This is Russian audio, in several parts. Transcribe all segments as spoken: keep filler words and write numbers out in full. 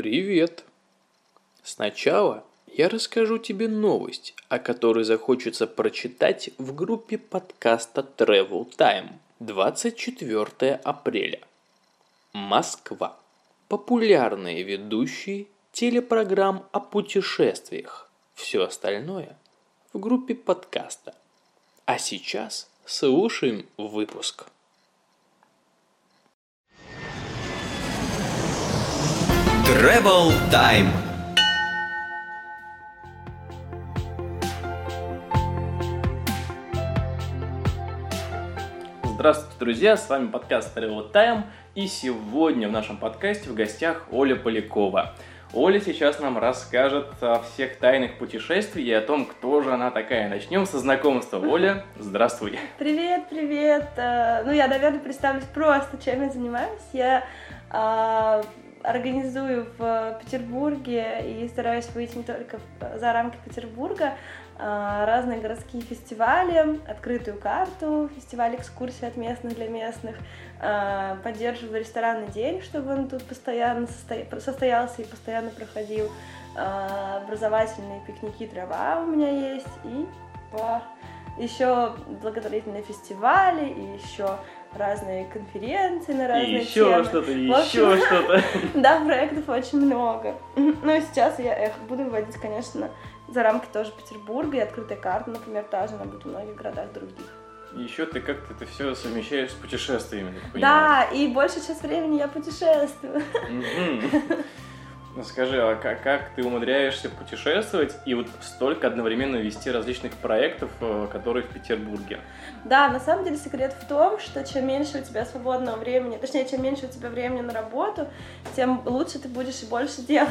Привет! Сначала я расскажу тебе новость, о которой захочется прочитать в группе подкаста Travel Time. двадцать четвёртого апреля. Москва. Популярные ведущие телепрограмм о путешествиях. Все остальное в группе подкаста. А сейчас слушаем выпуск. Travel Time. Здравствуйте, друзья! С вами подкаст Travel Time. И сегодня в нашем подкасте в гостях Оля Полякова. Оля сейчас нам расскажет о всех тайных путешествиях и о том, кто же она такая. Начнем со знакомства. Оля, здравствуй. Привет, привет. Ну, я, наверное, представлюсь просто, чем я занимаюсь. Я а, организую в Петербурге и стараюсь выйти не только за рамки Петербурга. А, разные городские фестивали, открытую карту, фестиваль экскурсий от местных для местных. Поддерживаю ресторанный день, чтобы он тут постоянно состоялся и постоянно проходил. Образовательные пикники «Трава» у меня есть, и еще благотворительные фестивали, и еще разные конференции на разные и еще темы. Что-то, и общем, еще что-то. Да, проектов очень много. Ну и сейчас я их буду выводить, конечно, за рамки тоже Петербурга и открытая карта, например, та же, она будет в многих городах других. И еще ты как-то это все совмещаешь с путешествиями, как понимаешь. Да, и большую часть времени я путешествую. Mm-hmm. Скажи, а как, как ты умудряешься путешествовать и вот столько одновременно вести различных проектов, которые в Петербурге? Да, на самом деле секрет в том, что чем меньше у тебя свободного времени, точнее, чем меньше у тебя времени на работу, тем лучше ты будешь и больше делать,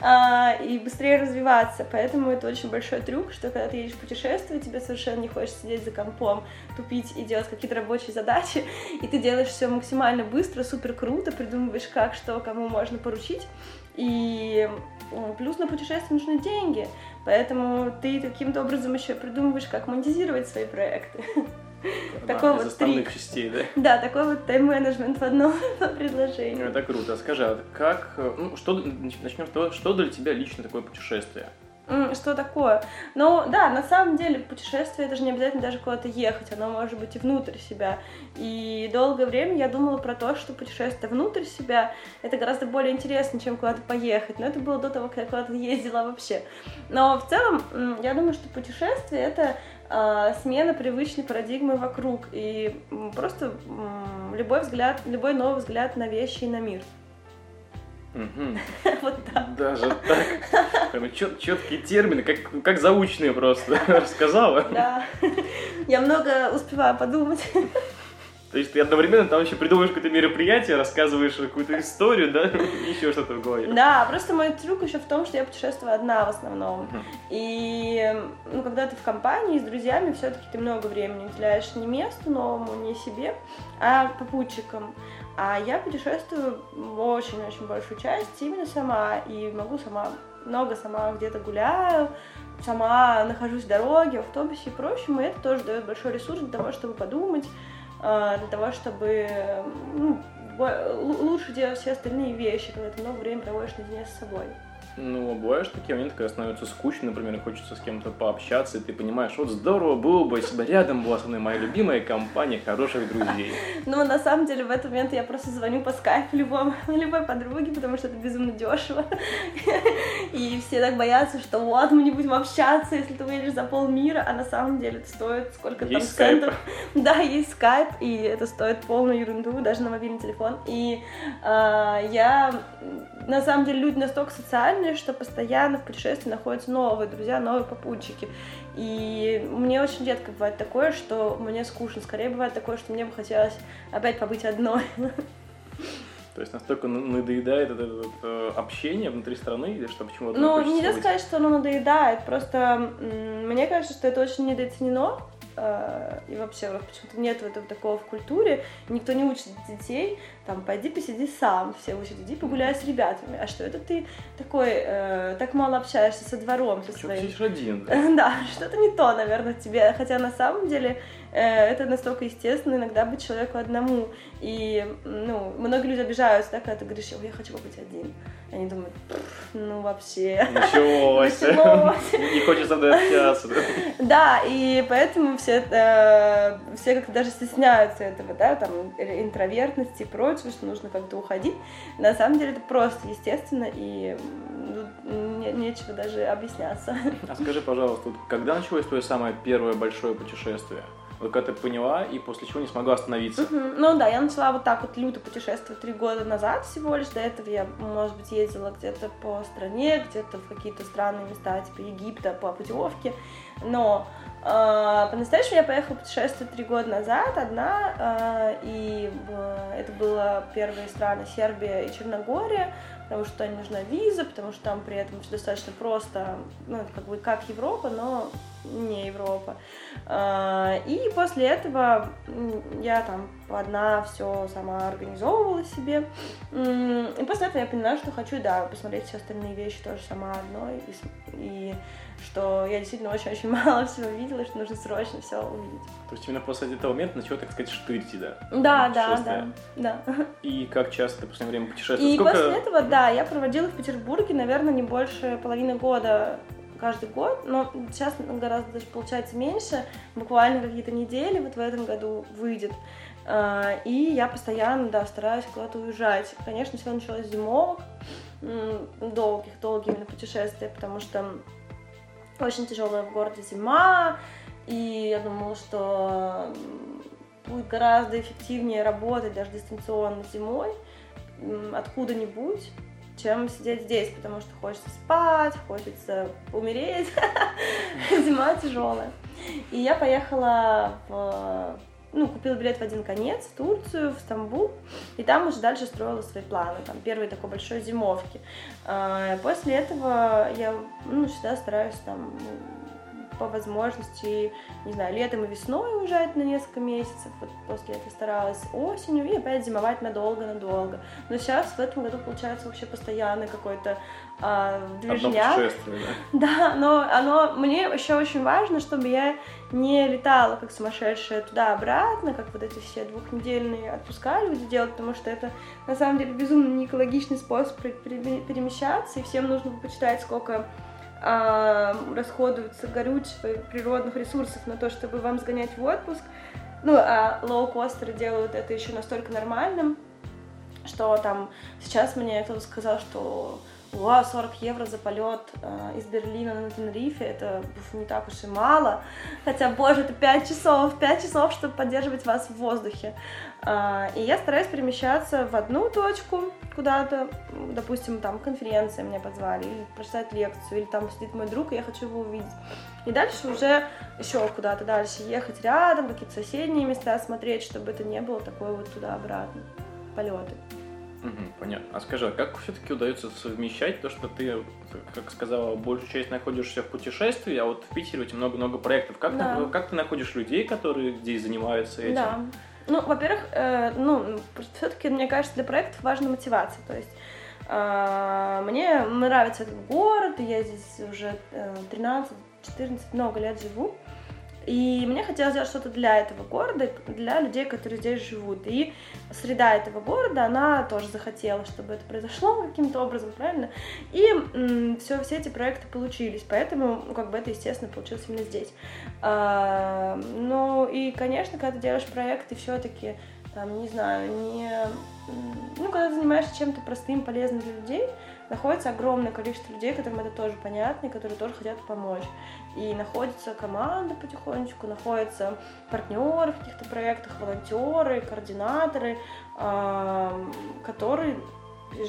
а, и быстрее развиваться. Поэтому это очень большой трюк, что когда ты едешь путешествовать, тебе совершенно не хочется сидеть за компом, тупить и делать какие-то рабочие задачи, и ты делаешь все максимально быстро, супер круто, придумываешь, как, что, кому можно поручить. И плюс на путешествие нужны деньги, поэтому ты каким-то образом еще придумываешь, как монетизировать свои проекты. Да, такой вот трик. Частей, да? Да, такой вот тайм-менеджмент в одном предложении. Это круто. Скажи, а как, ну, что, начнем с того, что для тебя лично такое путешествие? Что такое? Ну, да, на самом деле путешествие, это же не обязательно даже куда-то ехать, оно может быть и внутрь себя. И долгое время я думала про то, что путешествие внутрь себя, это гораздо более интересно, чем куда-то поехать. Но это было до того, как я куда-то ездила вообще. Но в целом, я думаю, что путешествие — это э, смена привычной парадигмы вокруг. И просто э, любой взгляд, любой новый взгляд на вещи и на мир. Угу. Вот так. Даже так. Прямо чет, четкие термины, как, как заучные просто рассказала. Да. Я много успеваю подумать. То есть ты одновременно там еще придумываешь какое-то мероприятие, рассказываешь какую-то историю, да, еще что-то в голове. Да, просто мой трюк еще в том, что я путешествую одна в основном. Uh-huh. И ну, когда ты в компании с друзьями, все-таки ты много времени уделяешь не месту новому, не себе, а попутчикам. А я путешествую очень-очень большую часть именно сама, и могу сама, много сама где-то гуляю, сама нахожусь в дороге, в автобусе и прочем, и это тоже дает большой ресурс для того, чтобы подумать, для того, чтобы ну, лучше делать все остальные вещи, когда ты много времени проводишь наедине с собой. Ну, бывают такие моменты, когда становится скучно, например, хочется с кем-то пообщаться, и ты понимаешь, вот здорово было бы, если бы рядом была со мной моя любимая компания хороших друзей. Ну, на самом деле, в этот момент я просто звоню по скайпу любому, любой подруге, потому что это безумно дешево. И все так боятся, что вот, мы не будем общаться, если ты уедешь за полмира, а на самом деле это стоит сколько там центов. Да, есть скайп, и это стоит полную ерунду, даже на мобильный телефон. И я, на самом деле, люди настолько социальные, что постоянно в путешествии находятся новые друзья, новые попутчики. И мне очень редко бывает такое, что мне скучно. Скорее бывает такое, что мне бы хотелось опять побыть одной. То есть настолько надоедает это, это, это общение внутри страны, или что, почему-то не хочется? Ну, нельзя сказать, что оно надоедает. Просто м- мне кажется, что это очень недооценено. И вообще почему-то нет этого такого в культуре, никто не учит детей, там, пойди посиди сам, все учат, иди погуляй с ребятами, а что это ты такой, э, так мало общаешься со двором, со своим... Почему ты сидишь один? Да, что-то не то, наверное, тебе, хотя на самом деле это настолько естественно иногда быть человеку одному. И, ну, многие люди обижаются, да, когда ты говоришь: «Ой, я хочу побыть один». Они думают: ну вообще. Началось. Началось. Не хочется мной общаться. Да, и поэтому все, э, все как-то даже стесняются этого, да, там, интровертности и прочего, что нужно как-то уходить. На самом деле это просто естественно, и не, нечего даже объясняться. А скажи, пожалуйста, когда началось твое самое первое большое путешествие? Вот когда ты поняла и после чего не смогла остановиться? Uh-huh. Ну да, я начала вот так вот люто путешествовать три года назад всего лишь. До этого я, может быть, ездила где-то по стране, где-то в какие-то странные места, типа Египта, по путевке. Но э, по-настоящему я поехала путешествовать три года назад одна. Э, и э, это были первые страны Сербия и Черногория, потому что не нужна виза, потому что там при этом все достаточно просто, ну, как бы как Европа, но не Европа. И после этого я там одна все сама организовывала себе. И после этого я поняла, что хочу, да, посмотреть все остальные вещи тоже сама одной. И, и что я действительно очень-очень мало всего видела, что нужно срочно все увидеть. То есть именно после этого момента начала, так сказать, штырить, да? Да, да, да, да. И как часто ты в последнее время путешествовала? И Сколько... после этого, да, я проводила в Петербурге, наверное, не больше половины года каждый год, но сейчас гораздо даже получается меньше, буквально какие-то недели, вот в этом году выйдет. И я постоянно, да, стараюсь куда-то уезжать. Конечно, все началось с зимовок, долгих-долгих именно путешествий, потому что очень тяжелая в городе зима, и я думала, что будет гораздо эффективнее работать даже дистанционно зимой откуда-нибудь, чем сидеть здесь, потому что хочется спать, хочется умереть. Зима тяжелая. И я поехала, в, ну, купила билет в один конец, в Турцию, в Стамбул, и там уже дальше строила свои планы, там, первой такой большой зимовки. После этого я, ну, всегда стараюсь там по возможности, не знаю, летом и весной уезжать на несколько месяцев, вот после этого старалась осенью, и опять зимовать надолго-надолго. Но сейчас в этом году получается вообще постоянный какой-то э, движняк. Одно путешествие, да? Да, но оно, мне еще очень важно, чтобы я не летала как сумасшедшая туда-обратно, как вот эти все двухнедельные отпуска люди делают, потому что это на самом деле безумно неэкологичный способ перемещаться, и всем нужно почитать, сколько расходуются горючего и природных ресурсов на то, чтобы вам сгонять в отпуск. Ну, а лоукостеры делают это еще настолько нормальным, что там сейчас мне кто-то сказал, что вау, сорок евро за полет э, из Берлина на Тенерифе, это уф, не так уж и мало. Хотя, боже, это пять часов, пять часов, чтобы поддерживать вас в воздухе. Э, и я стараюсь перемещаться в одну точку куда-то, допустим, там конференция меня позвали, или прочитать лекцию, или там сидит мой друг, и я хочу его увидеть. И дальше уже еще куда-то дальше ехать рядом, какие-то соседние места смотреть, чтобы это не было такое вот туда-обратно, полеты. Понятно. А скажи, а как все-таки удается совмещать то, что ты, как сказала, большую часть находишься в путешествии, а вот в Питере у тебя много-много проектов. Как, да. ты, как ты находишь людей, которые здесь занимаются этим? Да. Ну, во-первых, э, ну, все-таки, мне кажется, для проектов важна мотивация. То есть э, мне нравится этот город, и я здесь уже тринадцать-четырнадцать, много лет живу. И мне хотелось сделать что-то для этого города, для людей, которые здесь живут. И среда этого города, она тоже захотела, чтобы это произошло каким-то образом, правильно? И м- все, все эти проекты получились, поэтому как бы это, естественно, получилось именно здесь. А, ну и, конечно, когда ты делаешь проекты, все-таки, там, не знаю, не... Ну, когда ты занимаешься чем-то простым, полезным для людей, находится огромное количество людей, которым это тоже понятно, и которые тоже хотят помочь. И находится команда потихонечку, находятся партнеры в каких-то проектах, волонтеры, координаторы, которые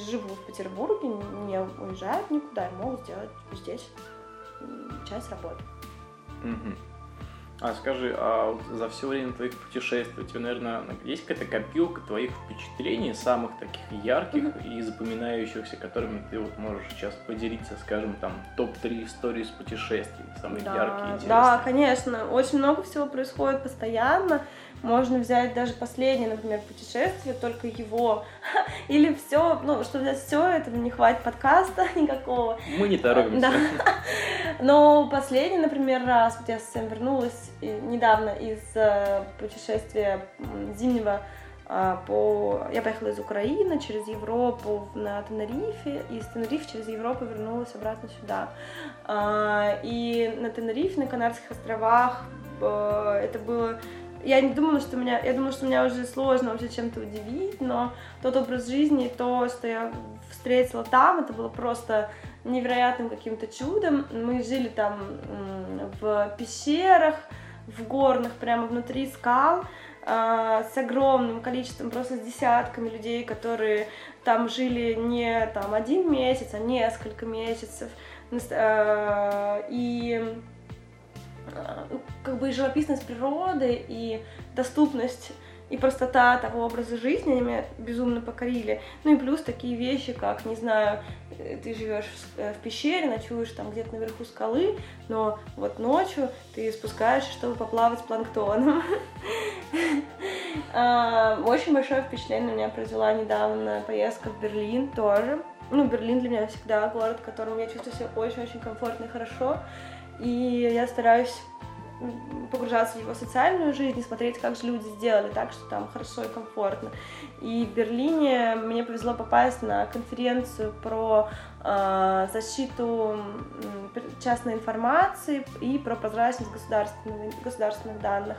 живут в Петербурге, не уезжают никуда и могут сделать здесь часть работы. Mm-hmm. А скажи, а за все время твоих путешествий у тебя, наверное, есть какая-то копилка твоих впечатлений, самых таких ярких mm-hmm. и запоминающихся, которыми ты вот можешь сейчас поделиться, скажем, там, топ-три истории с путешествий, самые да, яркие, интересные? Да, конечно, очень много всего происходит постоянно. Можно взять даже последнее, например, путешествие, только его. Или все, ну, что взять все, этого не хватит подкаста никакого. Мы не торопимся. Да. Но последний, например, раз, вот я совсем вернулась недавно из путешествия зимнего по... Я поехала из Украины через Европу на Тенерифе, и из Тенерифе через Европу вернулась обратно сюда. И на Тенерифе, на Канарских островах, это было... Я не думала, что меня, я думала, что меня уже сложно вообще чем-то удивить, но тот образ жизни, то, что я встретила там, это было просто невероятным каким-то чудом. Мы жили там в пещерах, в горных, прямо внутри скал, с огромным количеством, просто с десятками людей, которые там жили не там один месяц, а несколько месяцев. И... как бы и живописность природы, и доступность, и простота того образа жизни меня безумно покорили. Ну и плюс такие вещи, как, не знаю, ты живешь в пещере, ночуешь там где-то наверху скалы, но вот ночью ты спускаешься, чтобы поплавать с планктоном. Очень большое впечатление на меня произвела недавно поездка в Берлин тоже. Ну, Берлин для меня всегда город, в котором я чувствую себя очень-очень комфортно и хорошо. И я стараюсь погружаться в его социальную жизнь и смотреть, как же люди сделали так, что там хорошо и комфортно. И в Берлине мне повезло попасть на конференцию про э, защиту частной информации и про прозрачность государственных, государственных данных.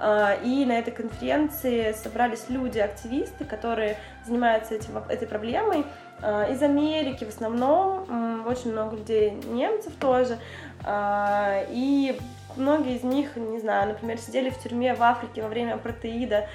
Э, и на этой конференции собрались люди, активисты, которые занимаются этим, этой проблемой. Э, из Америки в основном, э, очень много людей, немцев тоже. Э, и многие из них, не знаю, например, сидели в тюрьме в Африке во время апартеида,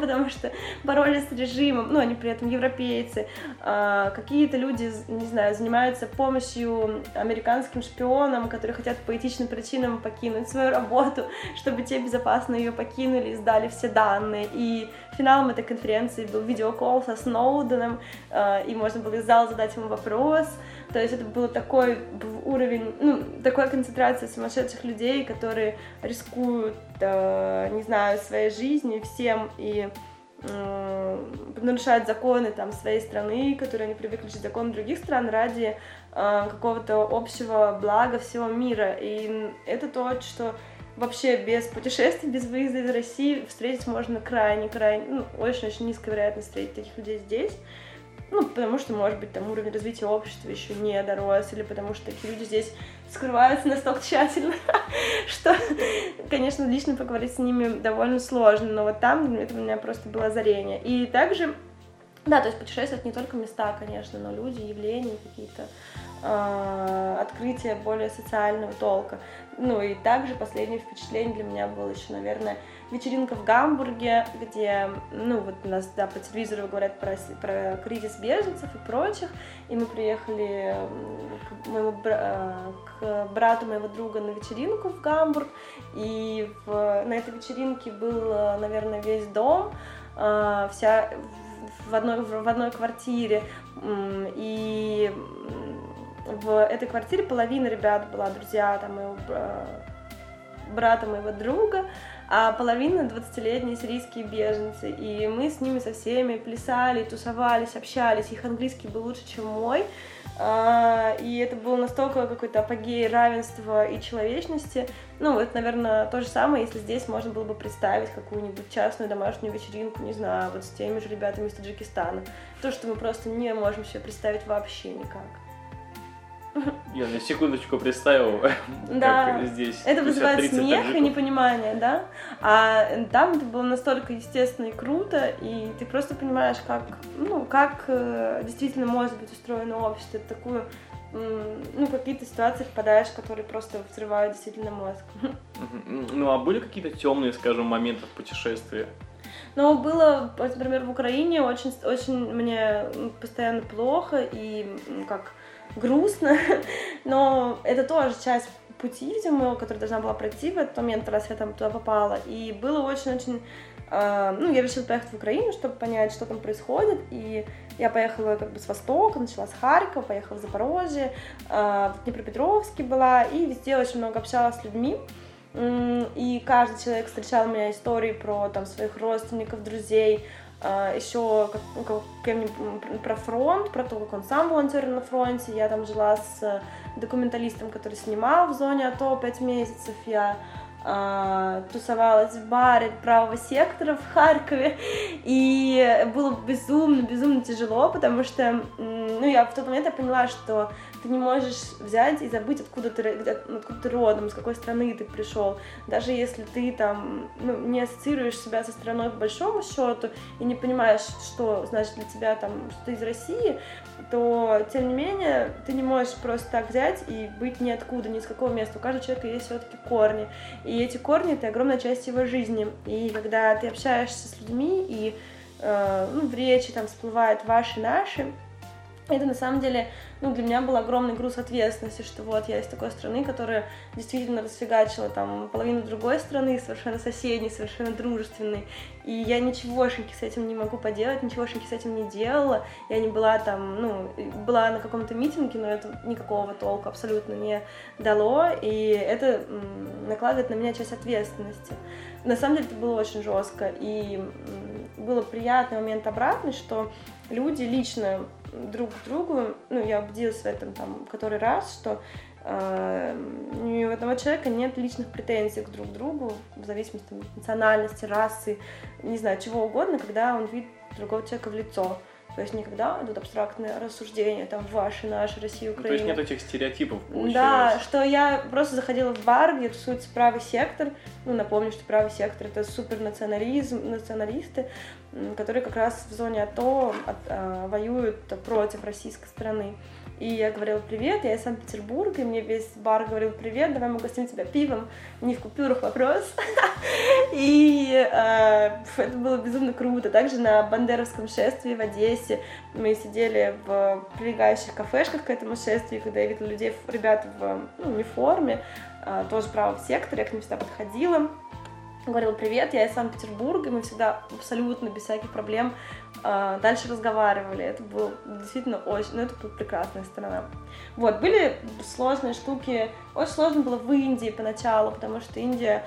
потому что боролись с режимом, ну, они при этом европейцы. Какие-то люди, не знаю, занимаются помощью американским шпионам, которые хотят по этичным причинам покинуть свою работу, чтобы те безопасно ее покинули и сдали все данные. И финалом этой конференции был видеокол со Сноуденом, и можно было из зала задать ему вопрос. То есть это был такой уровень, ну, такой концентрация сумасшедших людей, которые рискуют, э, не знаю, своей жизнью всем и э, нарушают законы там своей страны, которые они привыкли жить, законы других стран ради э, какого-то общего блага всего мира. И это то, что вообще без путешествий, без выезда из России встретить можно крайне-крайне, ну, очень-очень низкая вероятность встретить таких людей здесь. Ну, потому что, может быть, там уровень развития общества еще не дорос, или потому что такие люди здесь скрываются настолько тщательно, что, конечно, лично поговорить с ними довольно сложно, но вот там это у меня просто было озарение. И также, да, то есть путешествовать не только места, конечно, но люди, явления, какие-то э, открытия более социального толка. Ну и также последнее впечатление для меня было еще, наверное, вечеринка в Гамбурге, где, ну, вот у нас, да, по телевизору говорят про, про кризис беженцев и прочих, и мы приехали к, моему, к брату моего друга на вечеринку в Гамбург, и в, на этой вечеринке был, наверное, весь дом, вся в одной, в одной квартире, и в этой квартире половина ребят была друзья там, моего брата моего друга, а половина двадцатилетние сирийские беженцы, и мы с ними со всеми плясали, тусовались, общались, их английский был лучше, чем мой, и это был настолько какой-то апогей равенства и человечности. Ну, это, наверное, то же самое, если здесь можно было бы представить какую-нибудь частную домашнюю вечеринку, не знаю, вот с теми же ребятами из Таджикистана, то, что мы просто не можем себе представить вообще никак. Я на секундочку представил, да, как здесь. Это вызывает смех таджиков и непонимание, да? А там это было настолько естественно и круто, и ты просто понимаешь, как, ну, как действительно может быть устроено общество. Это такую, ну, какие-то ситуации впадаешь, которые просто взрывают действительно мозг. Ну, а были какие-то темные, скажем, моменты в путешествии? Но было, например, в Украине очень, очень мне постоянно плохо и как грустно, но это тоже часть пути, видимо, которая должна была пройти в этот момент, раз я там туда попала, и было очень-очень, э, ну, я решила поехать в Украину, чтобы понять, что там происходит, и я поехала как бы с востока, начала с Харькова, поехала в Запорожье, э, в Днепропетровске была, и везде очень много общалась с людьми. И каждый человек встречал у меня истории про там, своих родственников, друзей, еще как, как, как, про фронт, про то, как он сам волонтерил на фронте. Я там жила с документалистом, который снимал в зоне АТО пять месяцев. Я э, тусовалась в баре правого сектора в Харькове. И было безумно, безумно тяжело, потому что ну, я в тот момент я поняла, что ты не можешь взять и забыть, откуда ты, откуда ты родом, с какой страны ты пришел. Даже если ты там, ну, не ассоциируешь себя со страной по большому счету и не понимаешь, что значит для тебя, там, что ты из России, то, тем не менее, ты не можешь просто так взять и быть ниоткуда, ни с какого места. У каждого человека есть все-таки корни. И эти корни — это огромная часть его жизни. И когда ты общаешься с людьми, и э, ну, в речи там всплывают ваши-наши, это на самом деле, ну, для меня был огромный груз ответственности, что вот я из такой страны, которая действительно расфигачила там половину другой страны, совершенно соседней, совершенно дружественной, и я ничегошеньки с этим не могу поделать, ничегошеньки с этим не делала, я не была там, ну, была на каком-то митинге, но это никакого толку абсолютно не дало, и это накладывает на меня часть ответственности. На самом деле это было очень жестко, и было приятный момент обратный, что люди лично друг к другу, ну, я убедилась в этом там который раз, что э, ни у одного человека нет личных претензий к друг к другу, в зависимости там, от национальности, расы, не знаю, чего угодно, когда он видит другого человека в лицо. То есть никогда идут абстрактные рассуждения, там, ваши, наши, Россия, Украина. То есть нет этих стереотипов, получается. Да, что я просто заходила в бар, где тусуется правый сектор. Ну, напомню, что правый сектор — это супернационализм, националисты, которые как раз в зоне АТО от, а, воюют против российской страны. И я говорила: привет, я из Санкт-Петербурга, и мне весь бар говорил: привет, давай мы угостим тебя пивом, не в купюрах вопрос. И это было безумно круто. Также на Бандеровском шествии в Одессе мы сидели в прилегающих кафешках к этому шествию, когда я видела людей, ребят в униформе, тоже правого сектора, я к ним всегда подходила. Говорила: привет, я из Санкт-Петербурга, и мы всегда абсолютно без всяких проблем э, дальше разговаривали. Это было действительно очень, ну, это была прекрасная сторона. Вот, были сложные штуки, очень сложно было в Индии поначалу, потому что Индия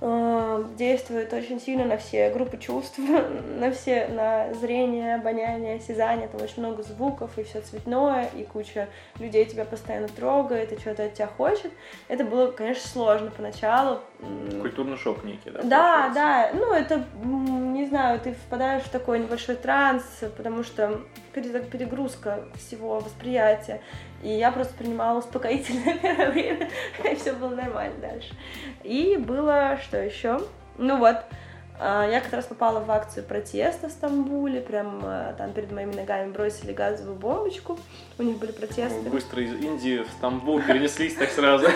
э, действует очень сильно на все группы чувств, на все, на зрение, обоняние, осязание, там очень много звуков, и все цветное, и куча людей тебя постоянно трогает, и что-то от тебя хочет. Это было, конечно, сложно поначалу. Культурный шок некий, да? Да, получается? Да, ну это, не знаю, ты впадаешь в такой небольшой транс, потому что перегрузка всего восприятия, и я просто принимала успокоительное первое время, и все было нормально дальше. И было, что еще? Ну вот, я как раз попала в акцию протеста в Стамбуле, прям там перед моими ногами бросили газовую бомбочку, у них были протесты. Быстро из Индии в Стамбул перенеслись так сразу.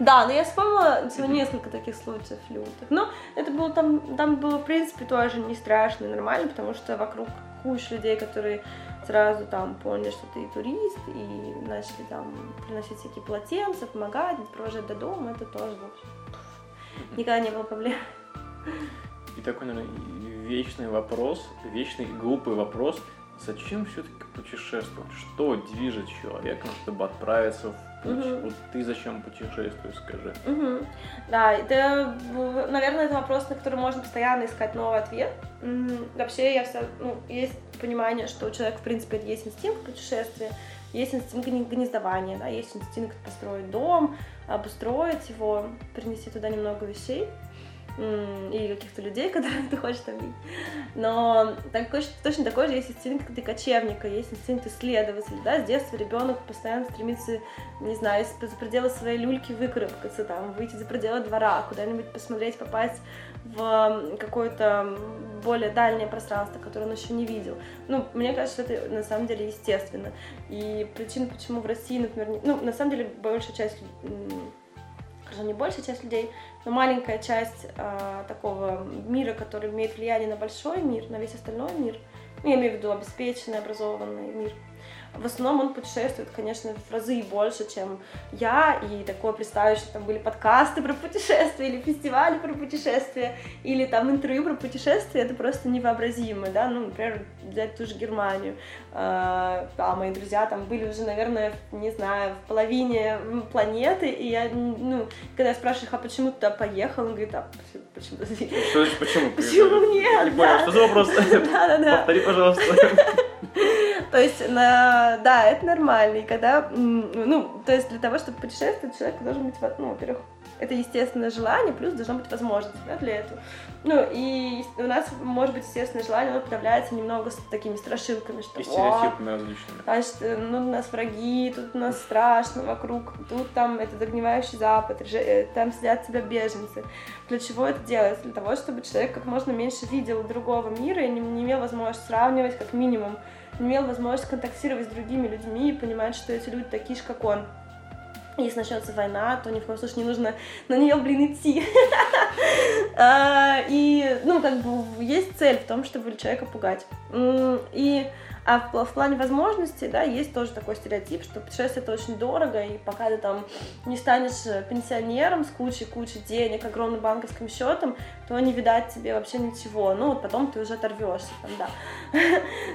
Да, но я вспомнила всего несколько таких случаев лютых. Но это было там, там было в принципе тоже не страшно и нормально, потому что вокруг куча людей, которые сразу там поняли, что ты турист, и начали там приносить всякие полотенца, помогать, провожать до дома, это тоже никогда не было проблем. И такой, наверное, вечный вопрос, вечный и глупый вопрос: зачем все-таки путешествовать? Что движет человеком, чтобы отправиться в путь? Угу. Вот ты зачем путешествуешь, скажи? Угу. Да, это, наверное, это вопрос, на который можно постоянно искать новый ответ. Вообще, я вся, ну, есть понимание, что у человека, в принципе, есть инстинкт путешествия, есть инстинкт гнездования, да, есть инстинкт построить дом, обустроить его, принести туда немного вещей и каких-то людей, которых ты хочешь там видеть. Но такой, точно такой же есть инстинкт и кочевника, есть инстинкт исследователя. Да? С детства ребенок постоянно стремится, не знаю, за пределы своей люльки выкарабкаться, там, выйти за пределы двора, куда-нибудь посмотреть, попасть в какое-то более дальнее пространство, которое он еще не видел. Ну, мне кажется, что это на самом деле естественно. И причина, почему в России, например, не... ну, на самом деле, большая часть... не большая часть людей, но маленькая часть э, такого мира, который имеет влияние на большой мир, на весь остальной мир, я имею в виду обеспеченный, образованный мир, В основном он путешествует, конечно, в разы больше, чем я, и такое представить, что там были подкасты про путешествия, или фестивали про путешествия, или там интервью про путешествия, это просто невообразимо, да, ну, например, взять ту же Германию, а мои друзья там были уже, наверное, не знаю, в половине планеты, и я, ну, когда я спрашиваю их, а почему туда поехал, он говорит, а почему? Что, почему? Почему нет? Не понял, что за вопрос? Повтори, пожалуйста. То есть, на... да, это нормально, и когда, ну, то есть для того, чтобы путешествовать, человек должен быть, ну, во-первых, это естественное желание, плюс должна быть возможность, да, для этого. Ну, и у нас, может быть, естественное желание, оно подавляется немного с такими страшилками, что... И стереотипами различными. Значит, ну, у нас враги, тут у нас страшно вокруг, тут там этот загнивающий запад, там сидят себя беженцы. Для чего это делается? Для того, чтобы человек как можно меньше видел другого мира и не, не имел возможности сравнивать, как минимум, не имел возможность контактировать с другими людьми и понимать, что эти люди такие же, как он. Если начнется война, то ни в коем случае не нужно на нее, блин, идти. И, ну, как бы, есть цель в том, чтобы человека пугать. И, а в, в плане возможностей, да, есть тоже такой стереотип, что путешествие это очень дорого, и пока ты там не станешь пенсионером с кучей-кучей денег, огромным банковским счетом, то не видать тебе вообще ничего. Ну, вот потом ты уже оторвешься, там, да.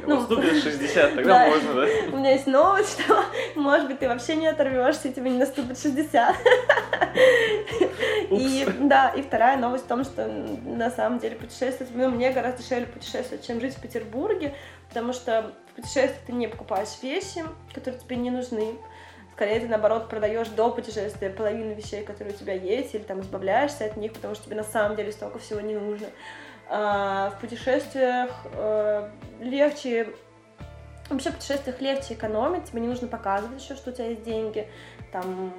Ну, наступит шестьдесят, тогда можно, да? У меня есть новость, что, может быть, ты вообще не оторвешься, и тебе не наступит шестьдесят. И, да, и вторая новость в том, что на самом деле путешествовать, ну, мне гораздо дешевле путешествовать, чем жить в Петербурге, потому что в путешествии ты не покупаешь вещи, которые тебе не нужны. Скорее, ты, наоборот, продаешь до путешествия половину вещей, которые у тебя есть, или там избавляешься от них, потому что тебе на самом деле столько всего не нужно. А в путешествиях э, легче... Вообще в путешествиях легче экономить, тебе не нужно показывать еще, что у тебя есть деньги. Там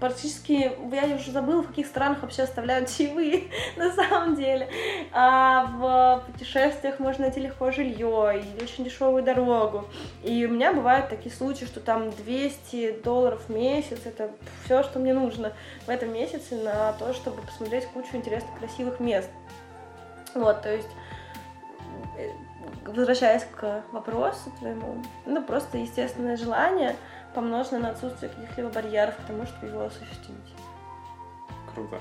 практически, я уже забыла, в каких странах вообще оставляют чаевые, на самом деле. А в путешествиях можно найти легко жилье или очень дешевую дорогу. И у меня бывают такие случаи, что там двести долларов в месяц, это все, что мне нужно в этом месяце на то, чтобы посмотреть кучу интересных, красивых мест. Вот, то есть... Возвращаясь к вопросу твоему, ну, просто естественное желание, помноженное на отсутствие каких-либо барьеров к тому, чтобы его осуществить. Круто.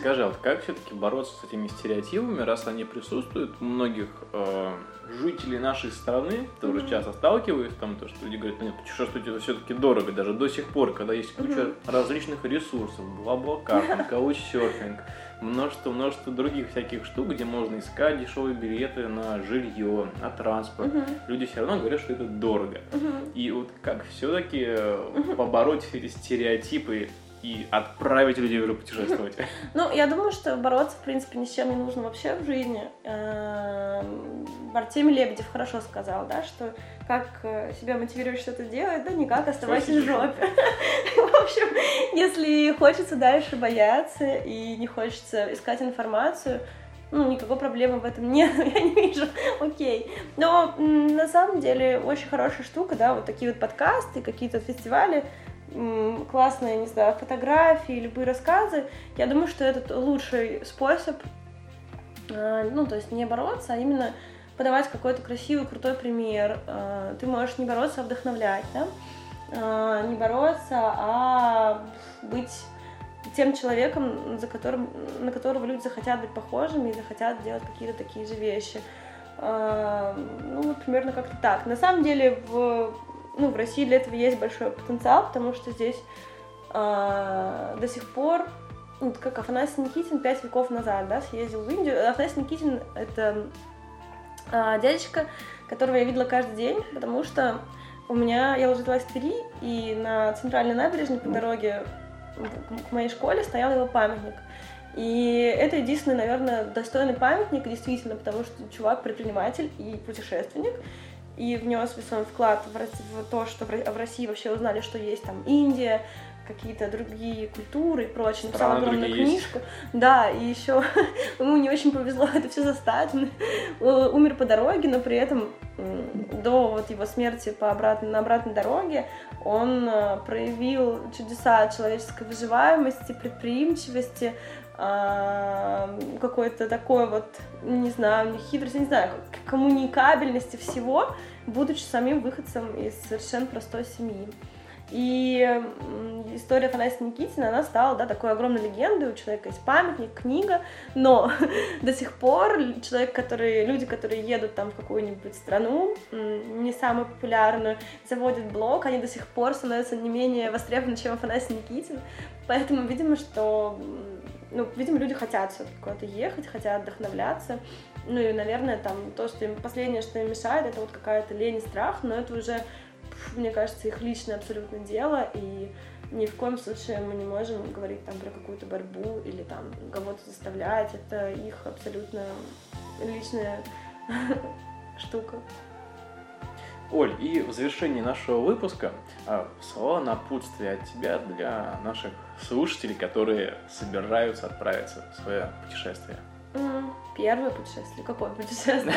Скажи, а вот как все-таки бороться с этими стереотипами, раз они присутствуют у многих э, жителей нашей страны, тоже mm-hmm. часто сталкиваюсь, там, то, что люди говорят, ну, нет, путешествовать это все-таки дорого, даже до сих пор, когда есть куча mm-hmm. различных ресурсов, БлаБлаКар, каучсерфинг, множество-множество других всяких штук, где можно искать дешевые билеты на жилье, на транспорт. Uh-huh. Люди все равно говорят, что это дорого. Uh-huh. И вот как все-таки uh-huh. побороть эти стереотипы и отправить людей в мир путешествовать? Uh-huh. Ну, я думаю, что бороться, в принципе, ни с чем не нужно вообще в жизни. Артемий Лебедев хорошо сказал, да, что как себя мотивируешь что-то делать, да никак, оставайся в жопе. В общем, если хочется дальше бояться и не хочется искать информацию, ну, никакой проблемы в этом нет, я не вижу, окей. Но на самом деле очень хорошая штука, да, вот такие вот подкасты, какие-то фестивали, классные, не знаю, фотографии, любые рассказы. Я думаю, что это лучший способ, ну, то есть не бороться, а именно... подавать какой-то красивый, крутой пример. Ты можешь не бороться, а вдохновлять, да? Не бороться, а быть тем человеком, за которым, на которого люди захотят быть похожими и захотят делать какие-то такие же вещи. Ну, вот примерно как-то так. На самом деле, в, ну, в России для этого есть большой потенциал, потому что здесь до сих пор, ну, как Афанасий Никитин пять веков назад, да, съездил в Индию. Афанасий Никитин — это... дядечка, которого я видела каждый день, потому что у меня, я ложилась в Твери, и на центральной набережной по дороге к моей школе стоял его памятник. И это единственный, наверное, достойный памятник, действительно, потому что чувак предприниматель и путешественник, и внес весомый вклад в то, что в России вообще узнали, что есть там Индия, какие-то другие культуры и прочее. Написала огромную книжку. Да, и еще ему не очень повезло это все застать. Он умер по дороге, но при этом до вот его смерти по обратной, на обратной дороге он проявил чудеса человеческой выживаемости, предприимчивости, какой-то такой вот, не знаю, хитрости, не знаю, коммуникабельности всего, будучи самим выходцем из совершенно простой семьи. И история Афанасия Никитина, она стала, да, такой огромной легендой, у человека есть памятник, книга, но до сих пор человек, который, люди, которые едут там в какую-нибудь страну, не самую популярную, заводят блог, они до сих пор становятся не менее востребованы, чем Афанасий Никитин, поэтому, видимо, что, ну, видимо, люди хотят все-таки куда-то ехать, хотят вдохновляться. Ну и, наверное, там то, что им последнее, что им мешает, это вот какая-то лень и страх, но это уже, мне кажется, их личное абсолютно дело, и ни в коем случае мы не можем говорить там про какую-то борьбу или там кого-то заставлять, это их абсолютно личная штука. Оль, и в завершении нашего выпуска слова напутствия от тебя для наших слушателей, которые собираются отправиться в свое путешествие. Первое путешествие? Какое путешествие?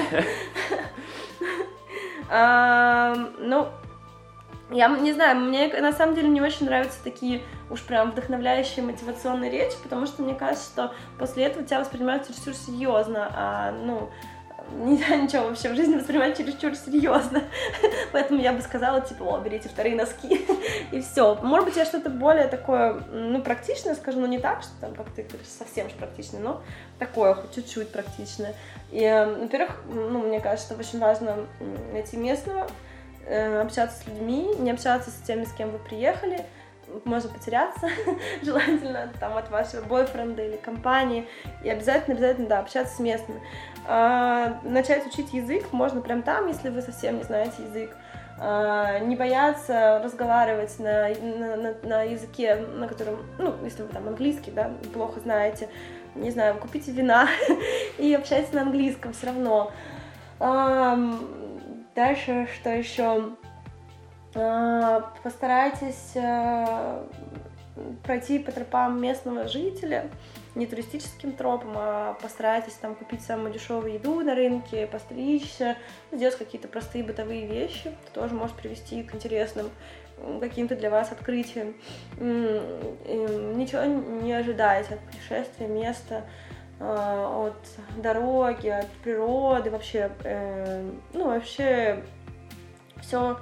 Ну, я не знаю, мне на самом деле не очень нравятся такие уж прям вдохновляющие мотивационные речи, потому что мне кажется, что после этого тебя воспринимают чересчур серьезно, а, ну, нельзя ничего вообще в жизни воспринимать чересчур серьезно, поэтому я бы сказала, типа, о, берите вторые носки, и все. Может быть, я что-то более такое, ну, практичное скажу, но не так, что там, как ты говоришь, совсем же практичное, но такое, хоть чуть-чуть практичное. И, во-первых, ну, мне кажется, что очень важно найти местного, общаться с людьми, не общаться с теми, с кем вы приехали, можно потеряться, желательно там от вашего бойфренда или компании, и обязательно-обязательно, да, общаться с местными. А, начать учить язык можно прям там, если вы совсем не знаете язык. А, не бояться разговаривать на, на, на, на языке, на котором, ну, если вы там английский, да, плохо знаете, не знаю, купите вина и общайтесь на английском все равно. А, дальше, что еще? Постарайтесь пройти по тропам местного жителя, не туристическим тропам, а постарайтесь там купить самую дешевую еду на рынке, постричься, сделать какие-то простые бытовые вещи, это тоже может привести к интересным каким-то для вас открытиям. Ничего не ожидайте от путешествия, места, от дороги, от природы, вообще, ну, вообще все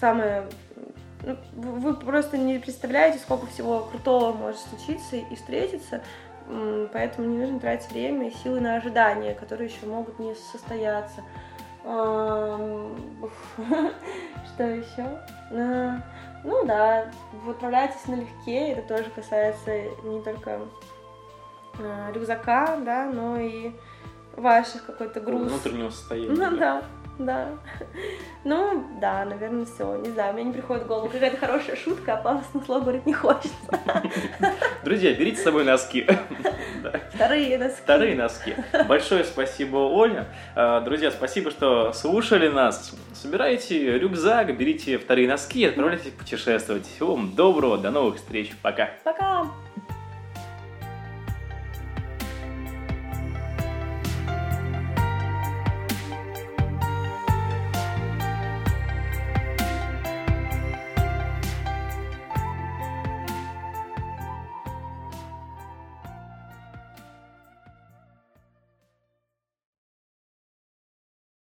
самое, ну, вы просто не представляете, сколько всего крутого может случиться и встретиться, поэтому не нужно тратить время и силы на ожидания, которые еще могут не состояться. Что еще? Ну да, вы отправляетесь налегке, это тоже касается не только рюкзака, да, но и ваших какой-то груз. Внутреннего состояния. Ну да. Да. Ну, да, наверное, все. Не знаю, мне не приходит в голову какая-то хорошая шутка, а пафосное слово, говорит, не хочется. Друзья, берите с собой носки. Вторые носки. Вторые носки. Большое спасибо, Оля. Друзья, спасибо, что слушали нас. Собирайте рюкзак, берите вторые носки и отправляйтесь путешествовать. Всего вам доброго, до новых встреч. Пока. Пока.